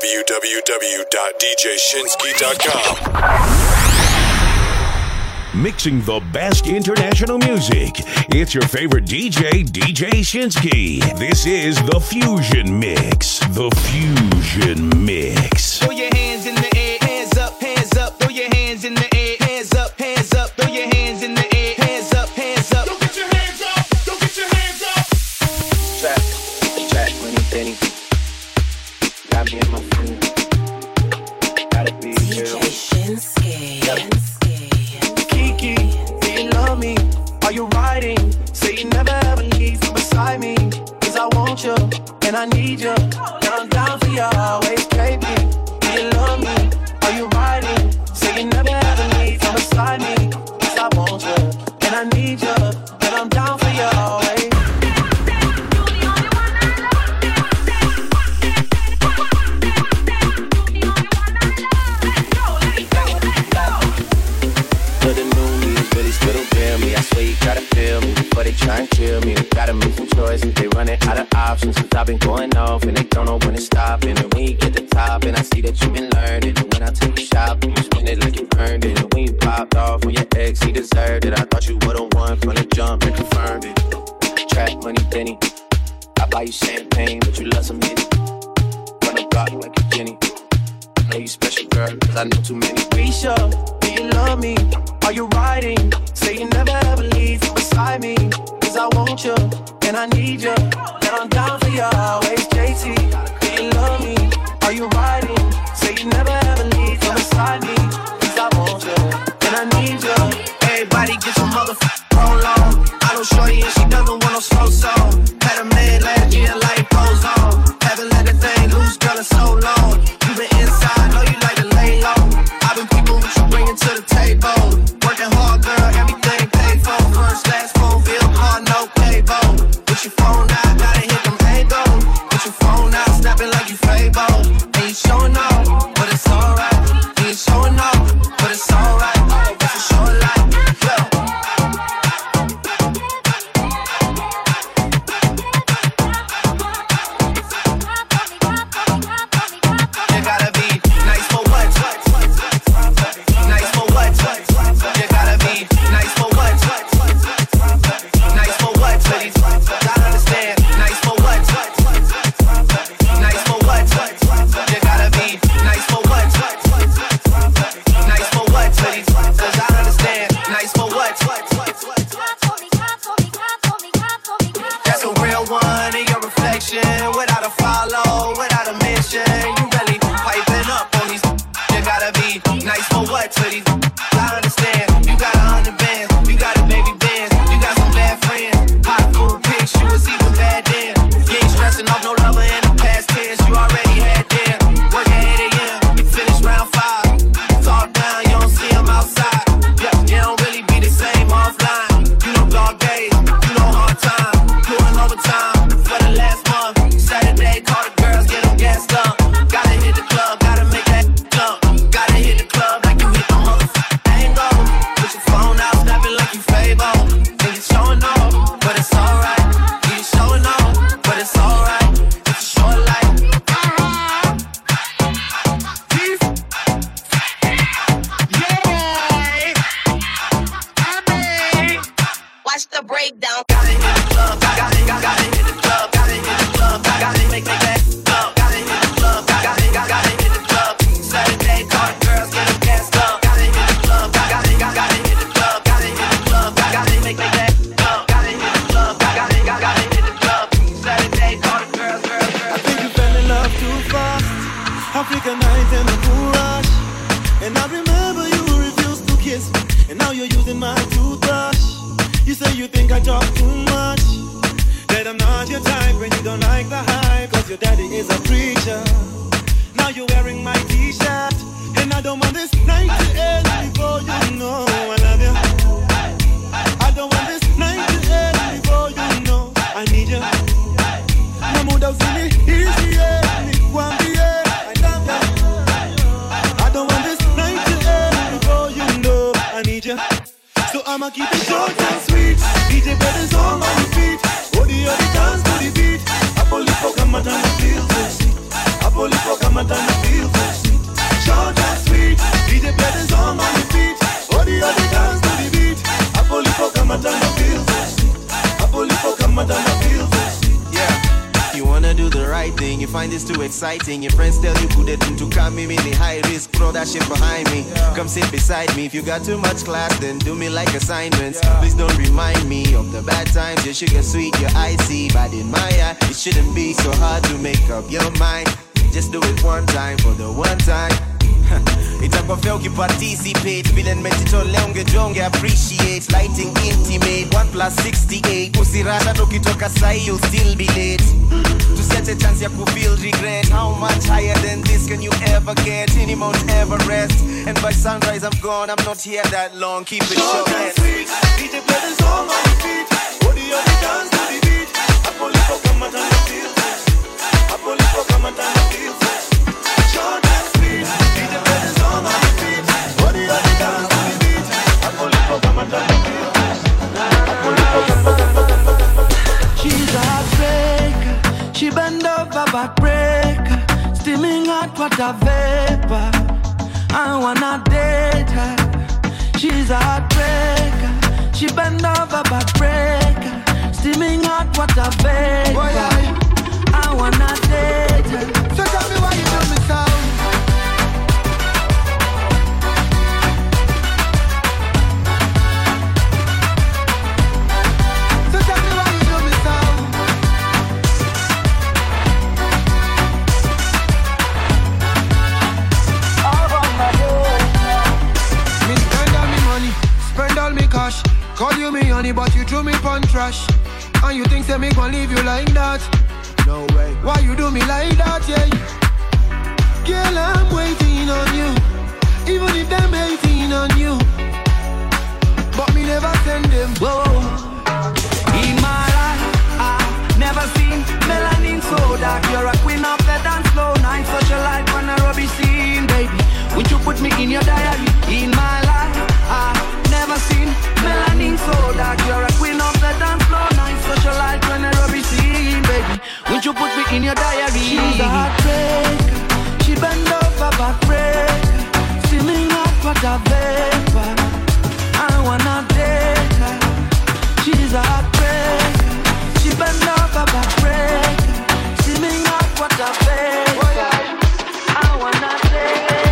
www.djshinsky.com. Mixing the best international music. It's your favorite DJ, DJ Shinsky. This is The Fusion Mix. The Fusion Mix. Throw your hands in the air, hands up, hands up. Throw your hands in the air, hands up, hands up. Throw your hands in the air, hands up, hands up. Don't get your hands up, don't get your hands up. Trap, money, penny. Got me in my phone. Gotta be DJ Shinsky. Yep. Kiki, do you love me? Are you riding? Say you never ever leave from beside me. Cause I want you, and I need you. Now I'm down for you always, baby. Do you love me? Are you riding? Say you never ever leave from beside me. Cause I want you, and I need you. And I'm down for you always. They try and kill me, they gotta make some choices. They running out of options, cause I've been going off and they don't know when to stop. And when you get the top, and I see that you've been learning. And when I take you shopping, you spend it like you earned it. And when you popped off on your ex, he deserved it. I thought you would've won from the jump and confirmed it. Trap money, Benny. I buy you champagne, but you love some Henny. Run the block like a Jenny. I know you special, girl, cause I know too many. Risha, do you love me? Are you riding? Say you never ever leave beside me. Cause I want you, and I need you. And I'm down for you always, JT. Do you love me? Are you riding? Say you never ever leave beside me. Cause I want you, and I need you. Everybody get your motherfucking roll on. I don't show you, and she doesn't want no slow song. Had a man last year, life goes on. Haven't let the thing loose, girl, in so long. You been inside, know you like to lay low. I've been people what you bringing to the table. Working hard, girl, everything paid for. First, last phone bill, hard, no payroll. Put your phone out, gotta hit them angle. Put your phone out, snapping like you Fabo. And you showing off, but it's alright. And you showing off, but it's alright. It's a short life, yo. You gotta be nice for what? Nice for what? You gotta be nice for what? Nice for what? Please, gotta understand. Nice for what? Nice for what? You gotta be nice for what? Nice for what? Please, gotta understand. Nice for what? That's a real one in your reflection. Without a follow, without a mention, you really piping up on these. You gotta be nice for what? To these, I understand. You got 100 bands, you got a baby band, you got some bad friends. Hot food pics, you was even bad then. You ain't stressing off no lover in the past tense. You already had them. Work at 8 a.m., you finish round 5. Talk down, you don't see them outside. Yeah, you don't really be the same offline. You know dog days, you know hard time. Doing overtime for the last month. Saturday, call the girls, get them gassed up. Gotta hit the club, gotta make that jump. Gotta hit the club like you hit the motherfucking angle. Put your phone out, snap it like you Fabo. And you showing off, but it's alright. You showing off, but it's alright. It's a short life. Watch the breakdown. Gotta hit the club, gotta hit the club, gotta hit the club, gotta make that club, gotta hit the club, gotta hit the club. Saturday, call the girls, get them gassed up. Gotta hit the club, gotta hit the club, gotta hit the club, gotta make that club, gotta hit the club, gotta hit the club. Saturday, call the girls. I think you fell in love too fast. African nights in the cool rush, and I remember you refused to kiss me, and now you're using my toothbrush. You say you think I talk too much, that I'm not your type when you don't like the hype. Cause your daddy is a preacher. Now you're wearing my t-shirt, and I don't want this night to end before you know I love you. I don't want this night to end before you know I need you. No mood of silly, easy, yeah, I don't want this night to end before you know I need you. So I'ma keep it short and sweet. DJ play the song on the beat. Hold the dance to the beat. I pull the fuck and my time feels so sick. I pull Polipo come and turn the feel short and sweet, DJ play the song on the beat. All the dance to the beat. A Polipo come and turn the feel a Polipo come and turn the feel. You wanna do the right thing, you find this too exciting. Your friends tell you put it into calm me, the high risk, throw that shit behind me. Yeah. Come sit beside me. If you got too much class, then do me like assignments. Yeah. Please don't remind me of the bad times. Your sugar sweet, your icy, but in my eye, it shouldn't be so hard to make up your mind. Just do it one time for the one time. Itakofea ukiparticipate vile nimejicho leo ungejonge appreciate lighting intimate 1+68 usirata tukitoka sahi you still be late tusiache chance ya kufeel regret. How much higher than this can you ever get? Any Mount Everest and by sunrise I'm gone. I'm not here that long, keep it short and sweet. DJ play the song on the beat. Body on the dance to the beat. Hapo lipo kama tana feel fresh. Hapo lipo kama tana feel fresh. Short and sweet. DJ play the song on the beat. Body on the dance to the beat. Hapo lipo kama tana feel fresh. Hapo lipo kama. She's a heartbreaker. She bend over backbreaker. Steaming hot water vapor. I wanna date her. She's a heartbreaker. She bend over backbreaker. Steaming hot water vapor. Boy, I wanna date her. So tell me why you do me so. Call you me honey, but you threw me pon trash. And you think say me gon' leave you like that? No way. Why you do me like that, yeah? Girl, I'm waiting on you. Even if them hating on you, but me never send them. Whoa. In my life, I never seen melanin so dark. You're a queen of the dance floor. Night such a life on a rubbish scene, baby. Would you put me in your diary? In my life, I never seen melanin so dark. You're a queen of the dance floor. Nice socialite when I rub it in, baby. Would you put me in your diary? She's a heartbreaker. She bend over backbreaker. Steaming hot water vapor. I wanna date her. She's a heartbreaker. She bend over backbreaker. Steaming hot water vapor. I wanna date her.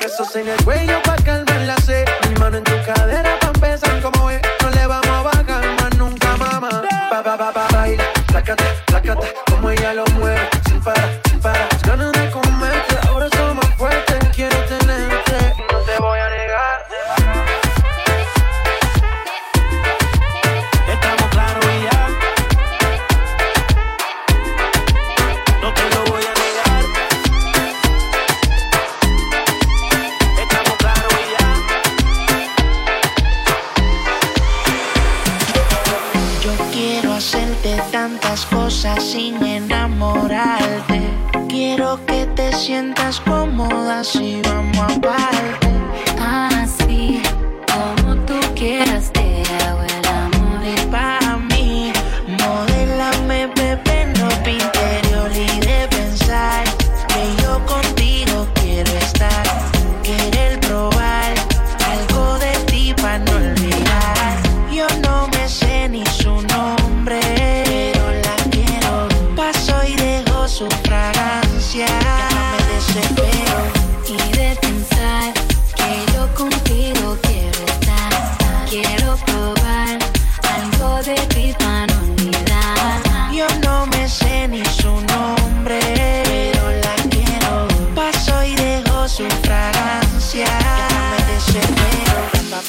Besos en el cuello pa' calmar la sed. Mi mano en tu cadera pa' empezar como es. No le vamos a bajar más nunca, mamá. Pa, pa, pa, pa, baila. Plácate, plácate. Como ella lo mueve. Sin parar, sin parar. Las ganas de comerte. Ahora soy más fuerte. Quiero tenerte. No te voy a negar. Estamos claros y ya. No te lo voy a negar. Tantas cosas sin enamorarte. Quiero que te sientas cómoda si vamos a parte. Así como tú quieras te hago el amor y para mí. Modélame, bebé, no te interior y de pensar que yo contigo quiero estar. Querer probar algo de ti para no olvidar. Yo no me sé ni su nombre. Su fragancia, ya no me desespero y de pensar. DJ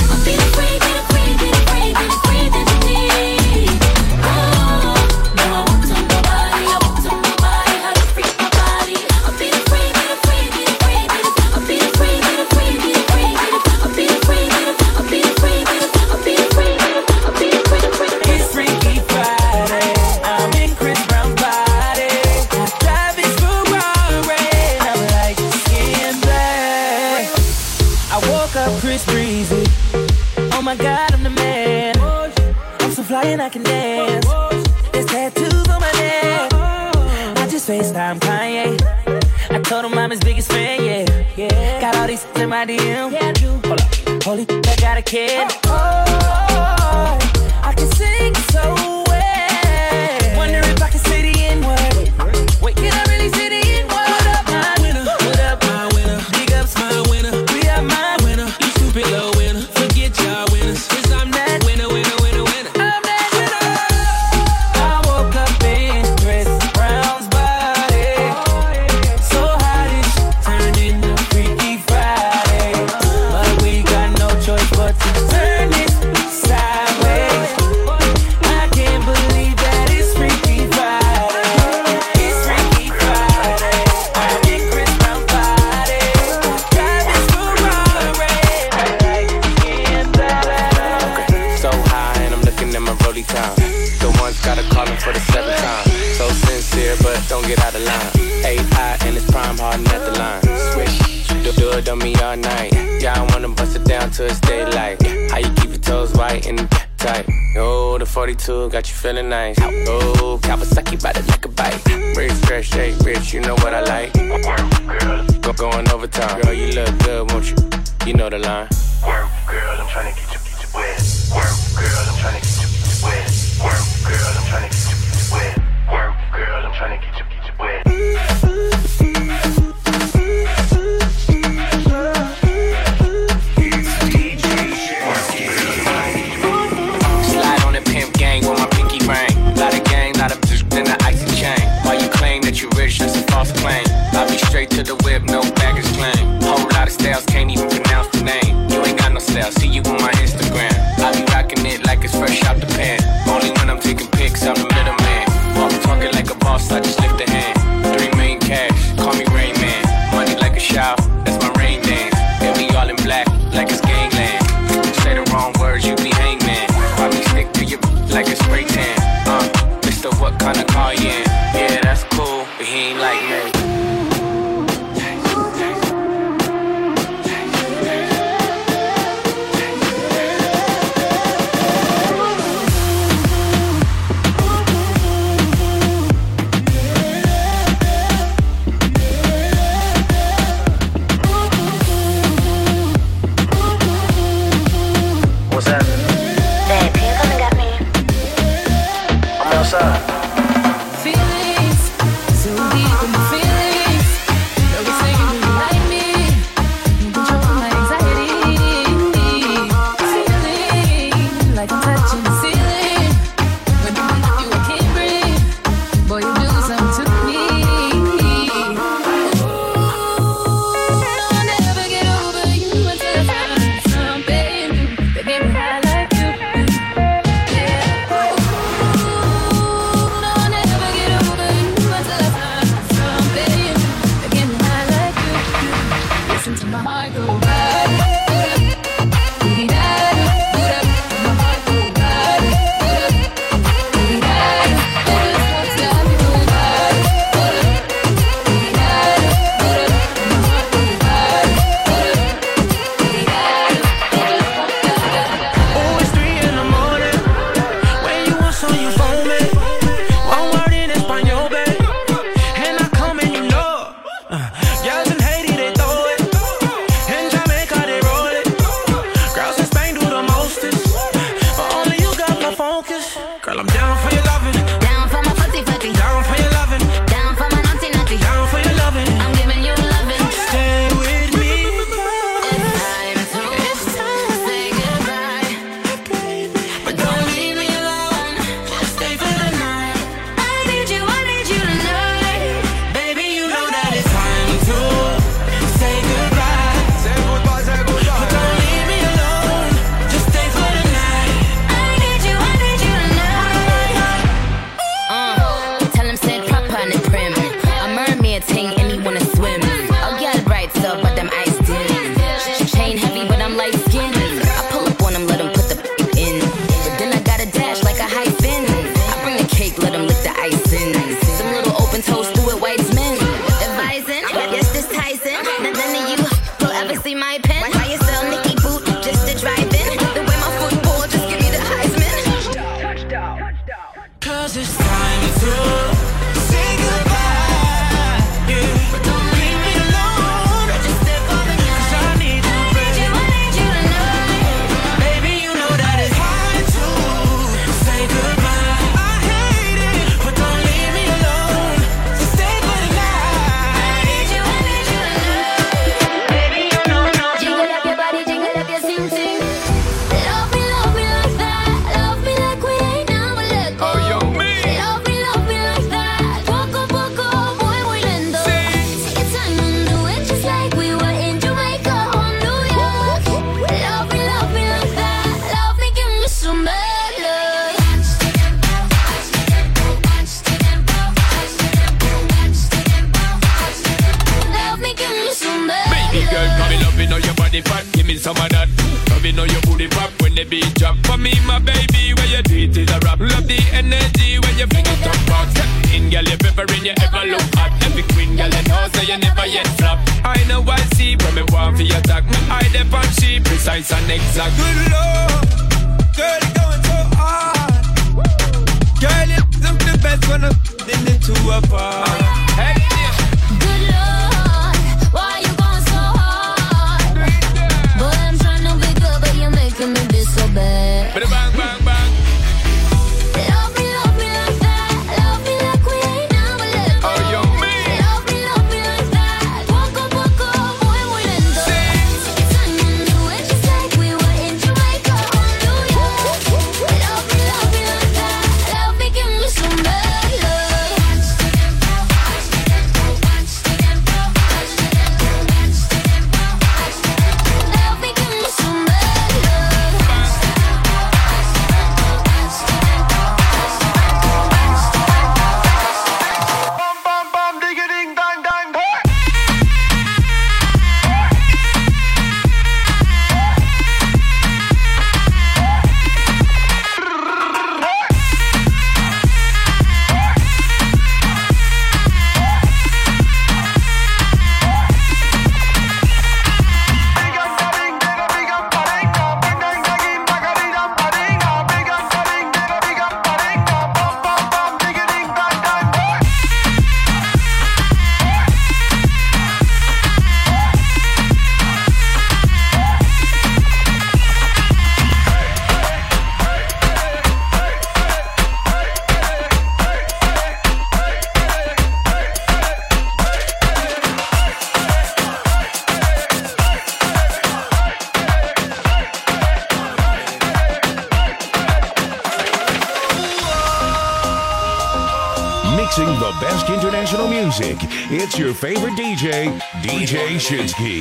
It's your favorite DJ, DJ Shinsky.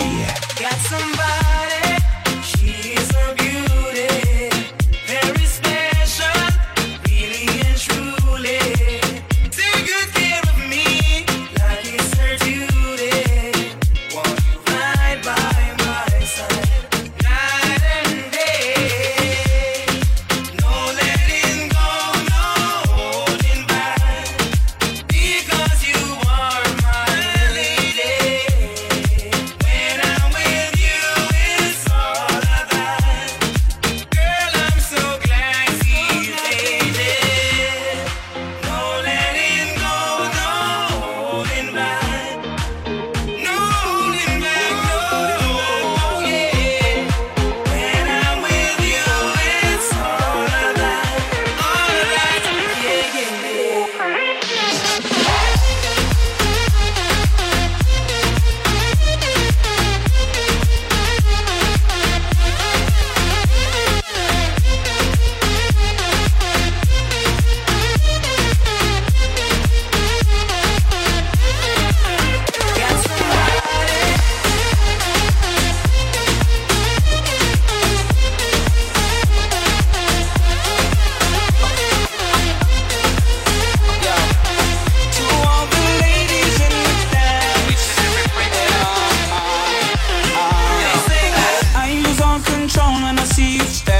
Got somebody, she is so beauty, very special, really and truly. Take good care of me, like it's her duty. Won't you ride by my side?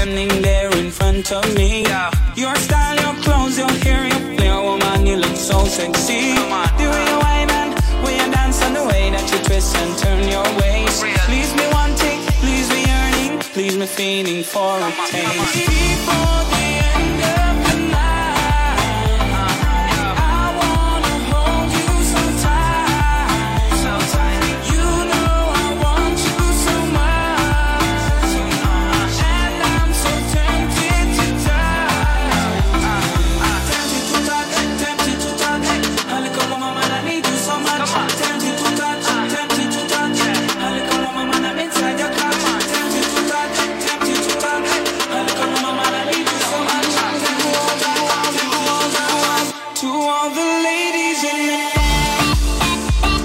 standing there in front of me. Yeah. Your style, your clothes, your hair, your flair, woman, you look so sexy. Come on. The way you wine and way you dance and the way that you twist and turn your waist. Real. Please me wanting, please me yearning, please me feeling for a taste. Before the end of the night, I wanna hold you so tight, so tight. You know I want you so much, so much. And I'm so tempted to die. Tempted to touch, tempted to touch. A little woman, man, I need you so much. Tempted to touch, tempted to touch. A little woman, man, I'm inside your clutch. Tempted to touch, tempted to touch. A little woman, man, I need you so much. To all the ladies in the a little woman,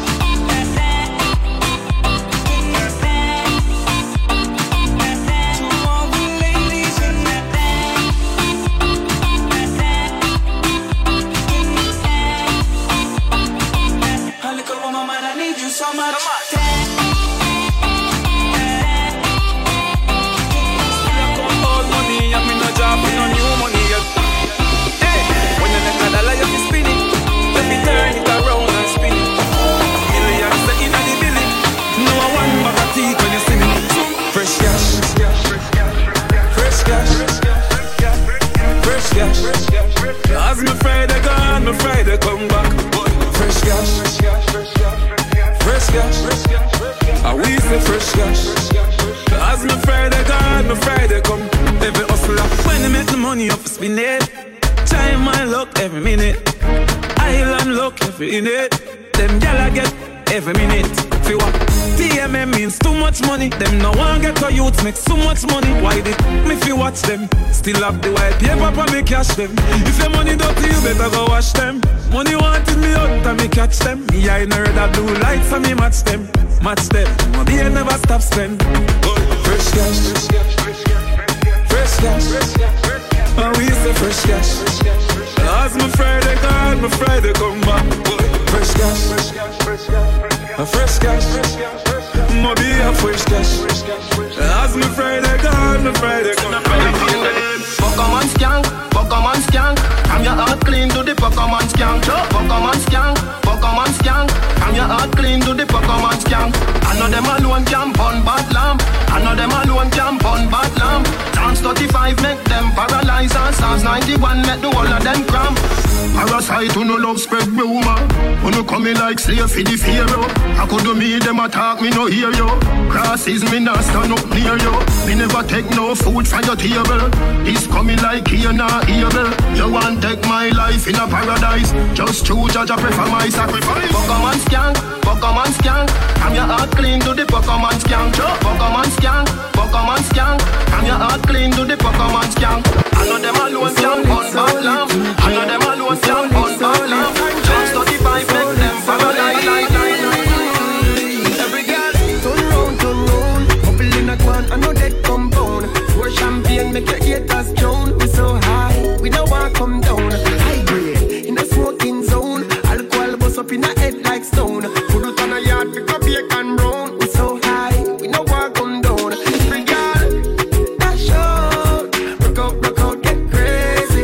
man, I need you so much. Old money, I mean no job, no new money yet. Hey, when you let a dollar, you be spinning. Let me turn it around and spin it. Millions set in the building. No one back a teeth when you see me. Fresh cash, fresh cash, fresh cash. As my Friday gone, my Friday come back. Fresh cash, fresh cash. I we say fresh cash. As my Friday gone, my Friday come. Every hustler when they make the money up, spin it. Time my luck every minute. Island luck every minute. Them gyal I get every minute. Feel what? TMM means too much money. Them no one get to youths make so much money. Why did me fi watch them? Still have the white paper for me cash them. If your money dirty, you better go wash them. Money wanted me out and me catch them. Me I know that blue lights and me match them. Match them. Money I never stop spend. Fresh cash, fresh cash, and we say fresh cash. As my Friday gone, my Friday come back. Fresh cash, fresh cash, my be a fresh cash. As my Friday gone, my Friday come back. Pokemon scan, Pokemon scan. I'm your heart clean to the Pokemon scan. Pokemon scan, Pokemon scan. I'm your heart clean to the Pokemon scan. I know them alone can burn bad lamb. I know them alone can burn bad lamb. Dance 35 make them paralyze and Psalms 91 make the whole of them cramp. Parasite who no love spread rumor. Who no come in like slave for the pharaoh. I could do me them attack me no hear you. Crosses me not stand up near you. Me never take no food from your table. This coming like here not evil. You want take my life in a paradise. Just true judge I prefer my sacrifice. Pokemon scan, Pokemon scan. I'm your heart clean to the Pokemon scan. Pokemon scan, Pokemon scan. I'm your heart clean to the Pokemon scan. I know them alone can burn bad lamb. I know them alone can burn bad lamb. Just 35 make them paradise. Every girl turn round, couple in a quan, I know they compound. Pour champagne, make your haters drown. We so high, we don't want come down. High grade in a smoking zone. Alcohol bust up in a head like stone. Put it on a yard, pick up your can brown. We so high, we don't want come down. Every girl dash out, rock out, get crazy.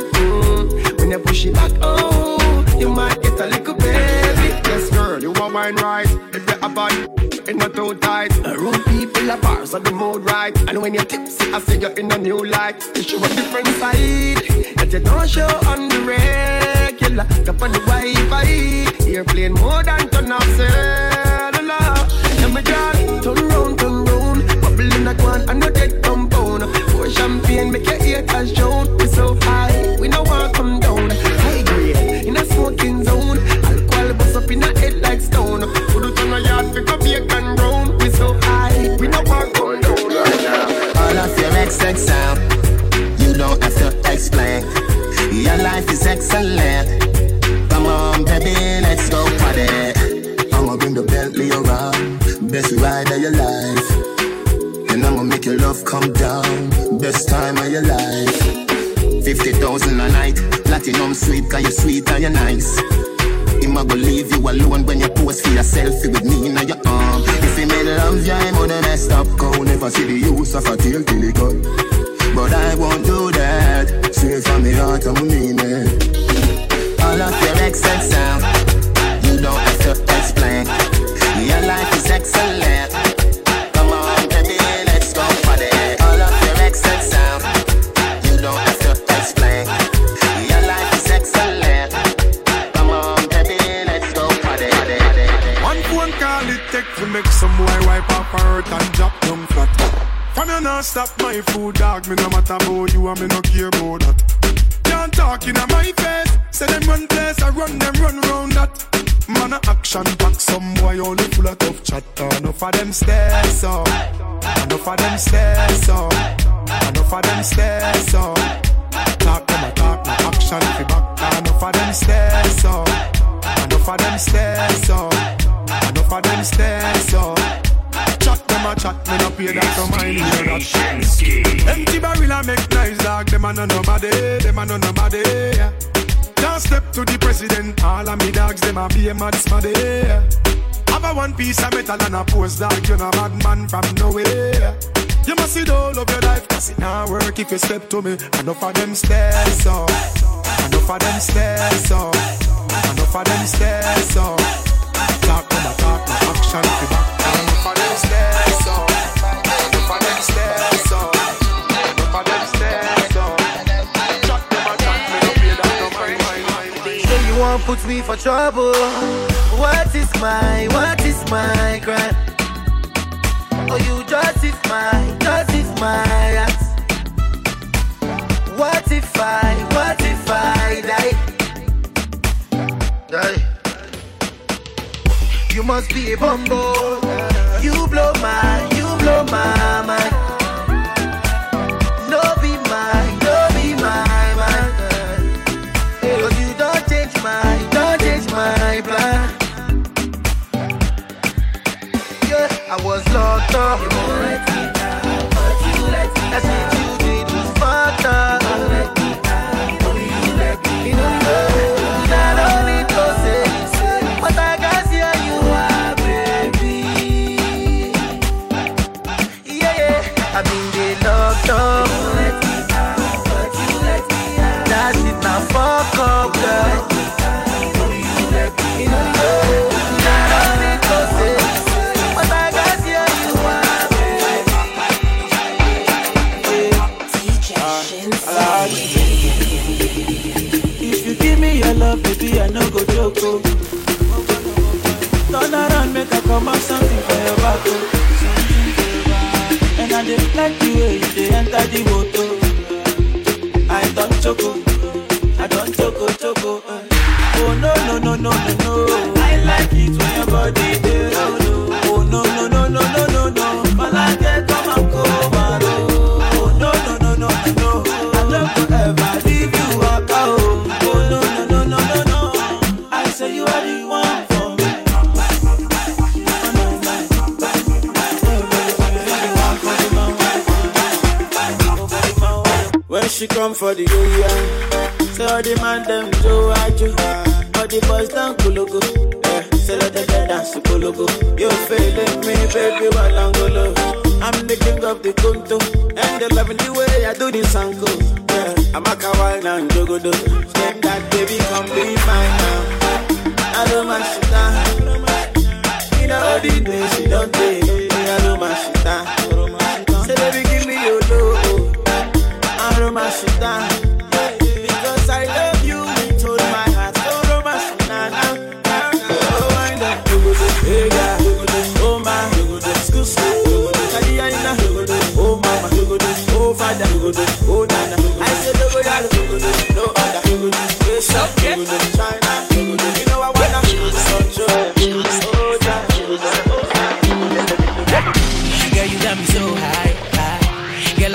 When you push it back, oh, you might get a little baby. Yes, girl, you want wine right. If you're a body, it's not too tight. Room people are bars on the mood right. And when you're tipsy, I see you're in a new light. You show a different side that you don't show on the regular. Cup on the Wi-Fi, you're playing more than turn off cellular. And my girl, turn round, bubble in the ground and no dead compound. Pour champagne, make your haters drown. We so high, we no want come down. High grade in a smoking zone. Alcohol bust up in a head like stone. Put it on a yard, pick up your can brown. We so high, we no want come down. All of your XX sound, you don't have to explain. Your life is excellent. Come on, baby, let's go party. I'ma bring the Bentley around, best ride of your life. And I'ma make your love come down, best time of your life. 50,000 a night, platinum sweet, cause you're sweet and you're nice. I'ma go leave you alone when you pose for yourself with me in your arm. If the middle of time when I stop cow. Never see the use of a tail till it cut. But I won't do that. Straight from the heart of my meaning. All of your excellent sound. You don't have to explain. Your life is excellent. Come on, baby, let's go for it. All of your excellent sound. You don't have to explain. Your life is excellent. Come on, baby, let's go for it. One phone call it take to make some boy wipe up her hurt and drop them flat. For me not stop my food, dog. Me no matter about you and me no care about that. Can't talk in my face. Say them run place, I run them run round that. Man a action pack, some boy only full of tough chatter. Enough of them stairs up, enough of them stairs up, enough of them stairs up. Talk them a talk, no action fi back. Enough of them stairs up, enough of them stairs up, enough of them stairs up. Chat them a chat, me no pay that to mine. Hear that Shinsky. Empty barrel a make nice dog. Them a no nobody, them a no nobody. Can't step to the president. All of me dogs, them a be a mad smaddy. Have a one piece of metal and a post dog. You're a bad man from nowhere. You must see the whole of your life, 'cause it not work if you step to me. Enough of them stairs up, enough of them stairs up, enough of them stairs up. Talk to my talk, my action to back. For them stairs, so for them stairs, so for them stairs, so shut them a chat, me no pay that, no mind. So you won't put me for trouble. What is my crime? Oh, you justify acts. What if I die? You must be a bumble. You blow my mind. No be my mind. Cause you don't change my plan. Yeah, I was locked up. You won't let me down, but you let me down. That's what you did was fucked up. You won't let me down, but you let me down. Not only to say, but I can see how you are, baby. Yeah, I've been get locked up. You won't let me down, but you let me down. That's it, now fuck up, girl. I no go joke. Turn around, make I come up something for your back. And I dey like the way you dey enter the motor. I don't choco, choco. Oh no. I like it when your body dey. Oh no. Malade come and come. Oh no. I don't go ever leave you waka. Oh no. So you are the one for me. When she come for the area, say all the man them do I do. All the boys down Kulugu, yeah. Say let the girl dance to Kulugu. You're feeling me, baby, Walangolo. I'm the king of the Kuntu, and they loving the way I do this uncle. Yeah, I'm a kawaii now, Jogodo. Step that baby, come be mine now. I don't my shit down. You know all the days she don't take. I don't my shit down. Say baby give me your love. I don't my shit down. Because I love you with all my heart. I don't my shit down. Oh wind up. Hey girl. Oh man. Excuse me. Oh mama. Oh father. Oh nana. I said no other. No other. It's okay. China.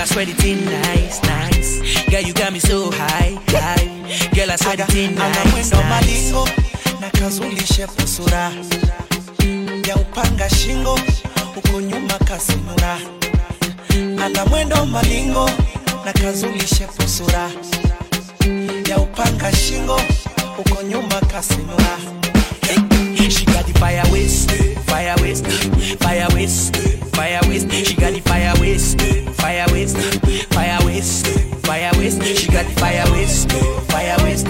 Sweaty thing, nice. Girl, you got me so high. Girl, I sweaty thing, nice. Normally, na kazuli shepu sura. Ya upanga shingo, uko nyuma kasimura. Ana mwendo malingo, na kazuli shepu sura. Ya upanga shingo, uko nyuma kasimura. She got got the fire waist, fire waist, fire waist, fire waist. She got the fire waist, fire waist, fire waist, fire waist. She got the fire waist, fire waist,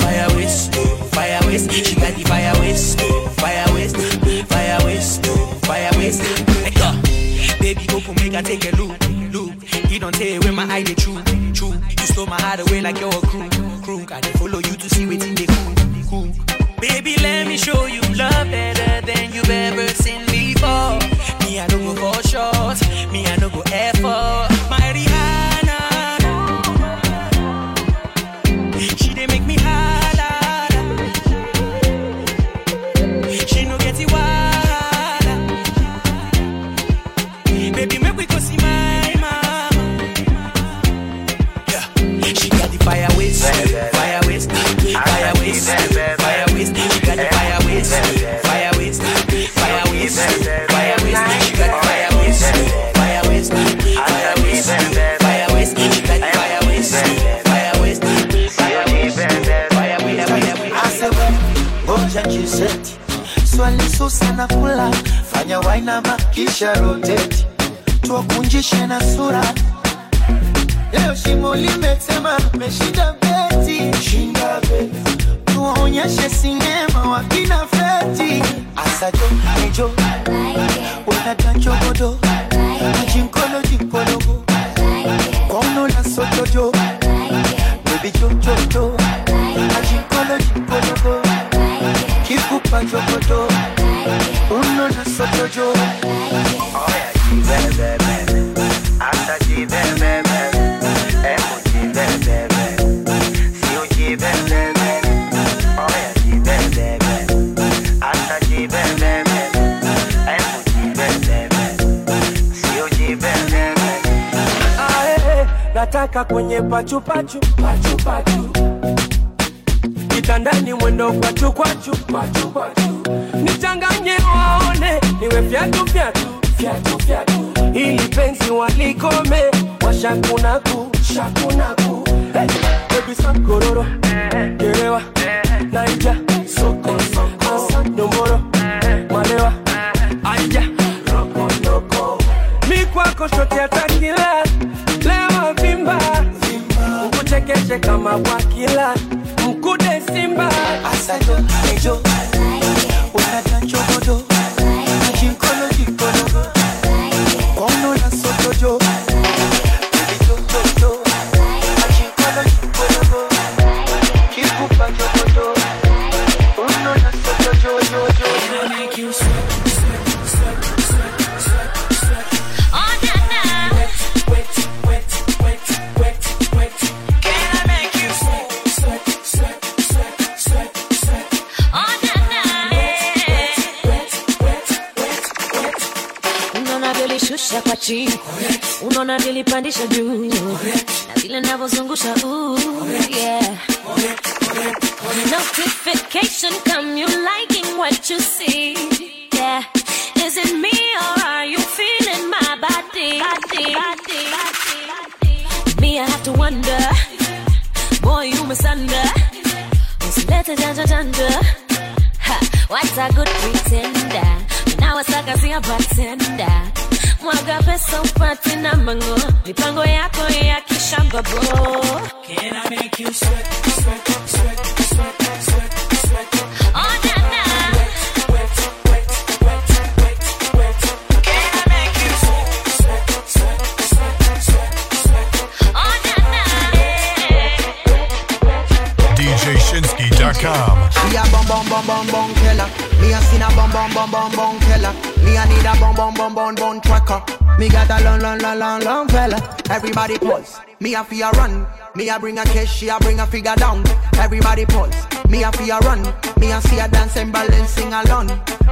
fire waist, fire waist. She got the fire waist, fire waist, fire waist, fire waist. Baby, go for make I take a look, look. You don't tell where my eye they true, true. You stole my heart away like you're a crew, crew. I didn't follow you to see what they cool, cool. Baby, let me show you love better than you've ever seen before. Me, I don't go for short. Me, I don't go effort. My Rihanna, she didn't make me holler. She no get it wild. Baby, make we go see my mama. Yeah. She got the fire waist, fire waist, fire waist. Swali susa na kula, fanya wainama kisha rotate. Tuwakunjishe na sura. Leo shimoli metema, meshinda beti. Shinda beti. Tuwaonyeshe sinema wakina fleti. Asajo, ajo, wanadancho godo. Majinkolo jinkologo. Kono la sotojo. Baby jojojo. Majinkolo jinkologo. Kikupa jokoto, uno na soto jo. Oh yeah, jibebebe, asa jibebebe, emo jibebebe, siu jibebebe. Oh yeah, jibebebe, asa jibebebe, emo jibebebe, siu jibebebe. Ae, nataka kwenye pachu pachu, pachu pachu. Kitandani mwendo kwa chu kwa chu kwa chu kwa chu. Nichanganye waone, niwe fiatu fiatu fiatu fiatu. Ili pensi walikome, wa shakunaku shakunaku. Hey, baby sam kororo, kerewa, naija, soko soko. Asa nomoro, malewa, aija, roko roko. Mikwa koshote atakila, lewa vimba vimba. Ukuchekeshe kama wakila. Kude Simba, asajo, ajo, unadancho godo, majinkolo jikologo, kono la sotojo, jojojo, majinkolo jikologo, kikupa jogodo, kono la sotojo, jojojo. It'll make you sweat, sweat, sweat, sweat, sweat, sweat. Oh na na, wet, wet, wet, wet, wet, wet. Can I make you sweat? Shusha kwa chini, unaona nilipandisha juu na vile ninavyozungusha yeah. Notification come, you liking what you see, yeah. Is it me or are you feeling my body? Me, I have to wonder, boy, you misunder. Usilete janja janja, what's a good pretender? Now it's like I see a bartender. Mwaga pesa upate na mango, mipango yako ya kishambabo. Can I make you sweat, sweat, sweat, sweat, sweat, sweat? Oh na na, wet, wet, wet, wet, wet. Can I make you sweat, sweat, sweat, sweat, sweat, sweat? Oh na na. DJShinsky.com. We are bong bong bong bong bong killer. Me a seen a bong bong bong bong bong killer. Me a need a bong bong bong bong bong tracker. Me got a long long long long long fella. Everybody pause. Me a fear run. Me a bring a cash. She a bring a figure down. Everybody pause. Me a fear run. Me a see a dancing balancing alone.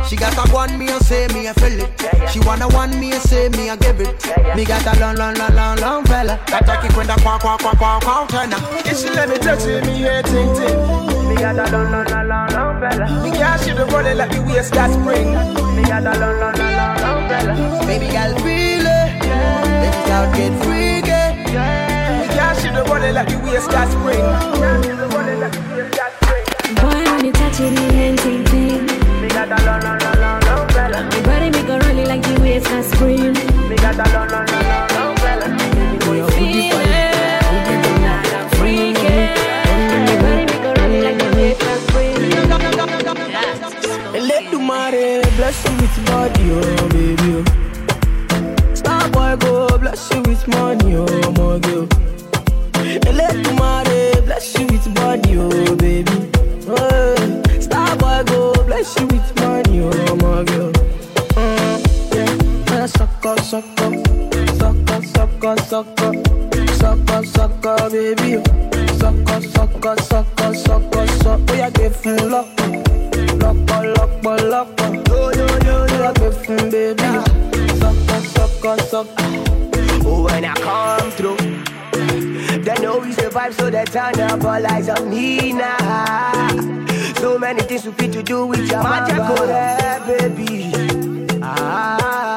She got a one. Me a say me a feel it. She wanna one. Me a say me a give it. Me got a long long long long long fella. That I keep when the quack quack quack quack quack turn up. If she let me touch it, me a ting ting. Me got a long, long, long, long, long fella. Me can't shoot the rolling like the waist that spring. Me got a long, long, long, long, long fella. Baby girl feel it, baby girl get freaky. Me can't shoot the rolling like the waist that spring. Me can't shoot the rolling like the waist that spring. Boy, when you touch it, you ain't ting ting. Me got a long, long. bless you with money, oh my girl. Ele Kumare, bless you with body, oh baby. Hey. Star boy go, bless you with money, oh my girl. Yeah, sucker, sucker, sucker, sucker, sucker, sucker, sucker, baby. Sucker, sucker, sucker, sucker, sucker. Oh yeah, give him luck, luck, luck, luck. Oh yo yo yo, give him baby. Suck, suck. Oh, when I come through, they know we survive, so they turn up all eyes on me now. So many things we fit to do with your magical baby. Ah,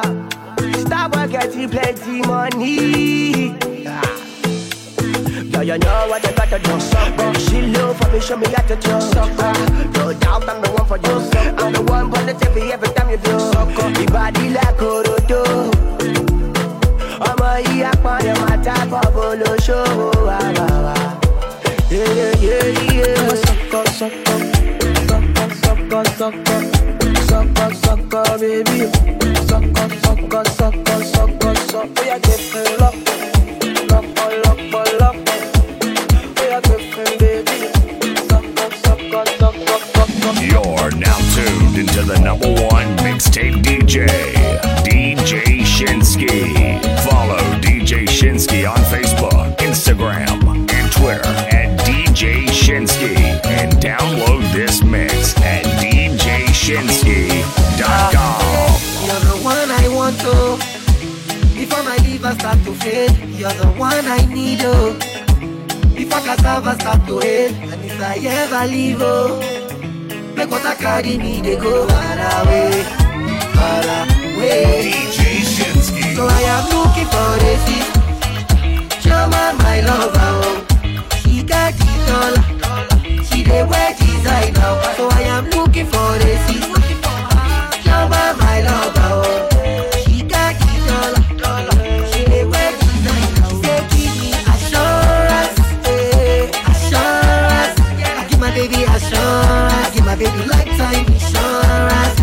Starboy getting plenty money. Ah. Do you know what I gotta do? Sucker. She love for me, show me how to do. Sucker. No doubt I'm the one for you. Sucker. I'm the one for the TV every time you do. Sucker. Your body like Orodo. Yeah, yeah. Sucker, sucker, sucker, sucker, sucker, sucker, sucker, baby. Sucker, sucker, sucker, sucker, sucker. We are different, love, love, love, love. We are different, baby. Sucker, sucker, sucker, sucker. You're now tuned into the number one mixtape DJ, DJ Shinsky. Follow DJ Shinsky on Facebook, Instagram, and Twitter at DJ Shinsky. And download this mix at DJShinsky.com. You're the one I want to. Before my liver start to fade, you're the one I need, oh. Before cassava start to head, and if I ever leave, oh, make what I carry me, they go far away, far away. DJ Shinsky. So I am looking for a seat. Chama, my lover, she got it all. She the wear designer. So I am looking for a seat. Chama, my lover, she got it all. She the wear designer. She say give me assurance, eh, assurance. I give my baby assurance. I give my baby lifetime insurance.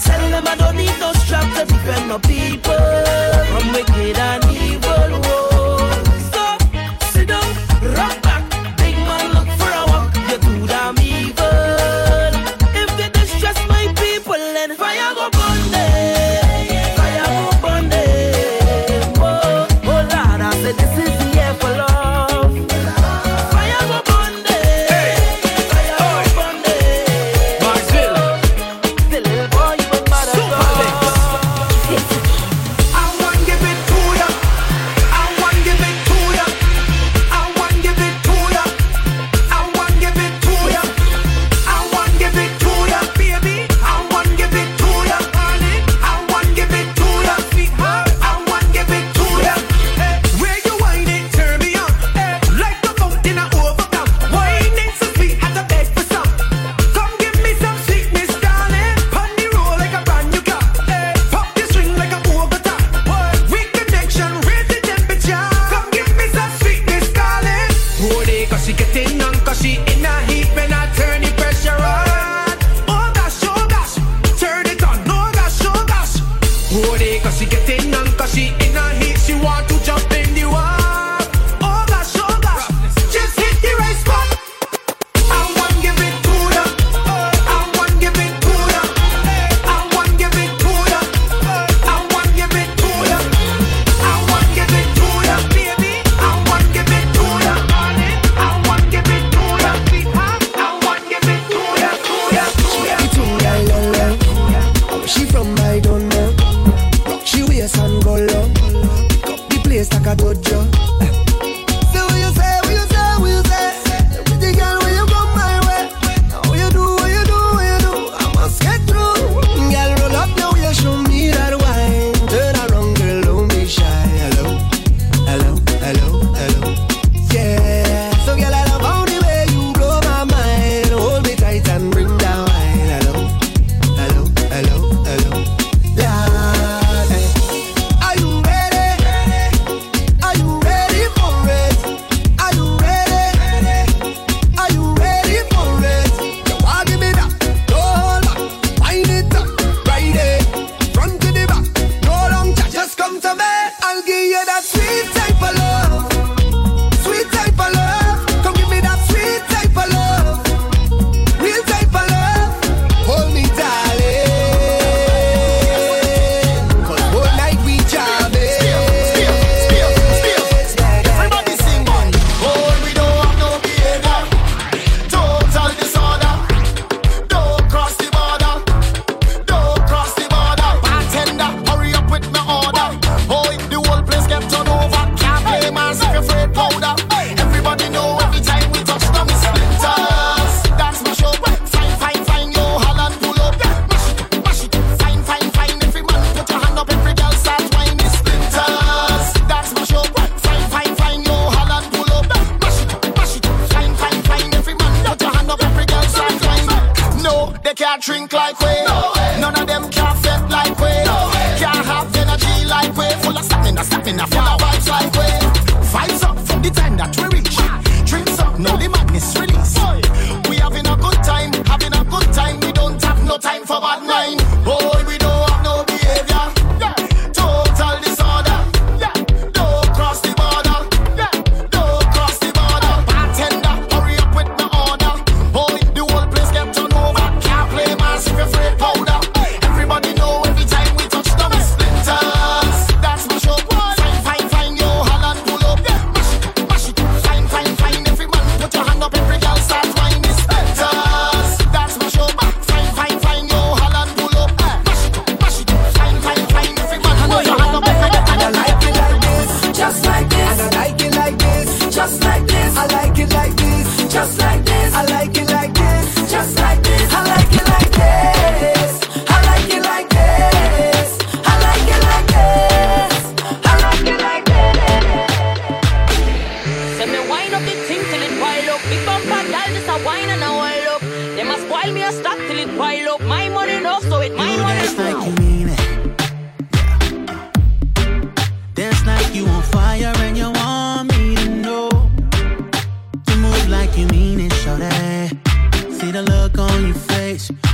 Tell them I don't need no strap to defend my people from wicked and evil. Whoa. Stop, sit down, rock back. Big man, look for a walk. You're too damn evil. If they distress my people, then fire go burn them. Fire go burn them. Whoa, oh Lord, I said this is the year for love.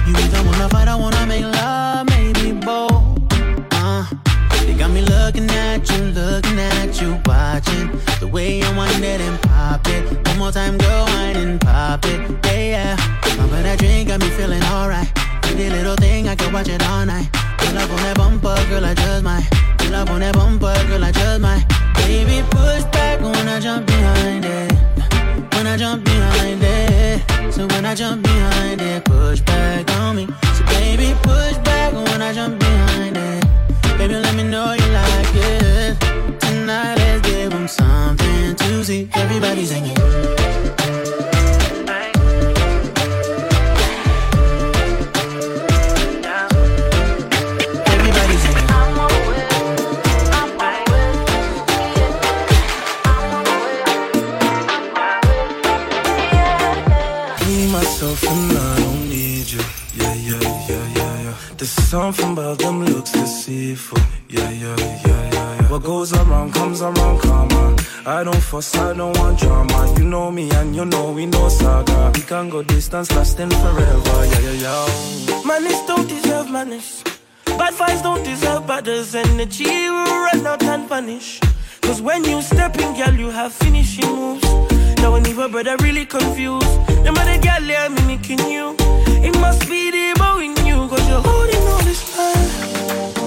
You either wanna fight or wanna make love, maybe both. looking at you, watching the way you wind it and pop it. One more time, go wine and pop it, yeah, yeah. But that drink got me feeling alright. Pretty little thing, I can watch it all night. Pull up on that bumper, girl, I just might. Pull up on that bumper, girl, I just might. Baby, push back when I jump behind it. When I jump behind it. So when I jump behind it, push back on me. So baby, push back when I jump behind it. Baby, let me know you like it. Tonight, let's give them something to see. Everybody's singing. And I don't need you, yeah, yeah, yeah, yeah, yeah. There's something about them looks deceitful, yeah, yeah, yeah, yeah, yeah. What goes around comes around, come on. I don't fuss, I don't want drama. You know me and you know we know saga. We can go distance, lasting forever, yeah, yeah, yeah. Manish don't deserve manish. Bad vibes don't deserve badders. Energy will run out and vanish. Cause when you step in, girl, you have finishing moves. Now and even brother really confused. The mother girl here mimicking you. It must be the bow in you. Cause you're holding all this time,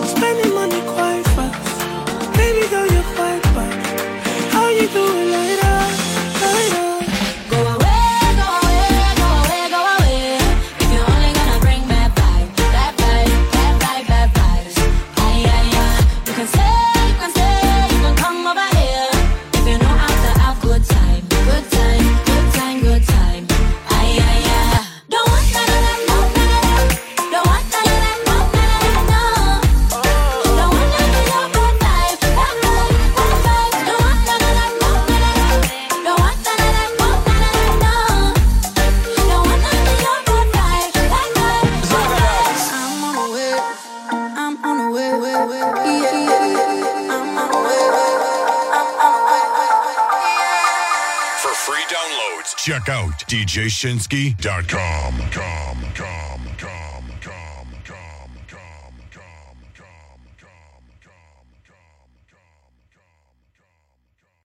spending money quite fast. Baby girl, you're quite bad. How you do it like that? Like that? Go away, go away, go away, go away. If you're only gonna bring that vibe, that vibe, that vibe, that vibe. Aye, aye, aye. You can say, you can come over here. If you know how to have good time. Good time, good time, good time. Ay, ay, ay. Don't want none of them, don't want none of them, no. Don't want none of your bad vibes, bad vibes, bad vibes. Don't want none of them, don't want none of them, no. Don't want none of your bad vibes, bad vibes, bad vibes. I'm on the way, I'm on the way, I'm on the way, Free downloads. Check out DJShinsky.com.